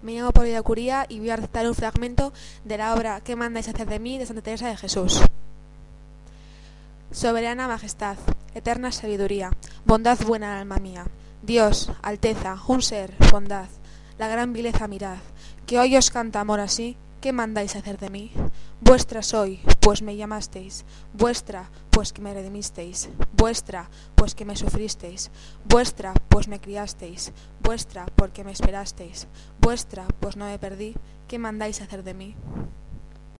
Me llamo Paula Ellacuría y voy a recitar un fragmento de la obra ¿Qué mandáis hacer de mí? De Santa Teresa de Jesús. Soberana majestad, eterna sabiduría, bondad buena alma mía, Dios, alteza, un ser, bondad, la gran vileza mirad, que hoy os canta amor así, ¿qué mandáis hacer de mí? Vuestra soy, pues me llamasteis, vuestra, pues que me redimisteis, vuestra, pues que me sufristeis, vuestra, pues me criasteis, vuestra, porque me esperasteis, vuestra, pues no me perdí, ¿qué mandáis hacer de mí?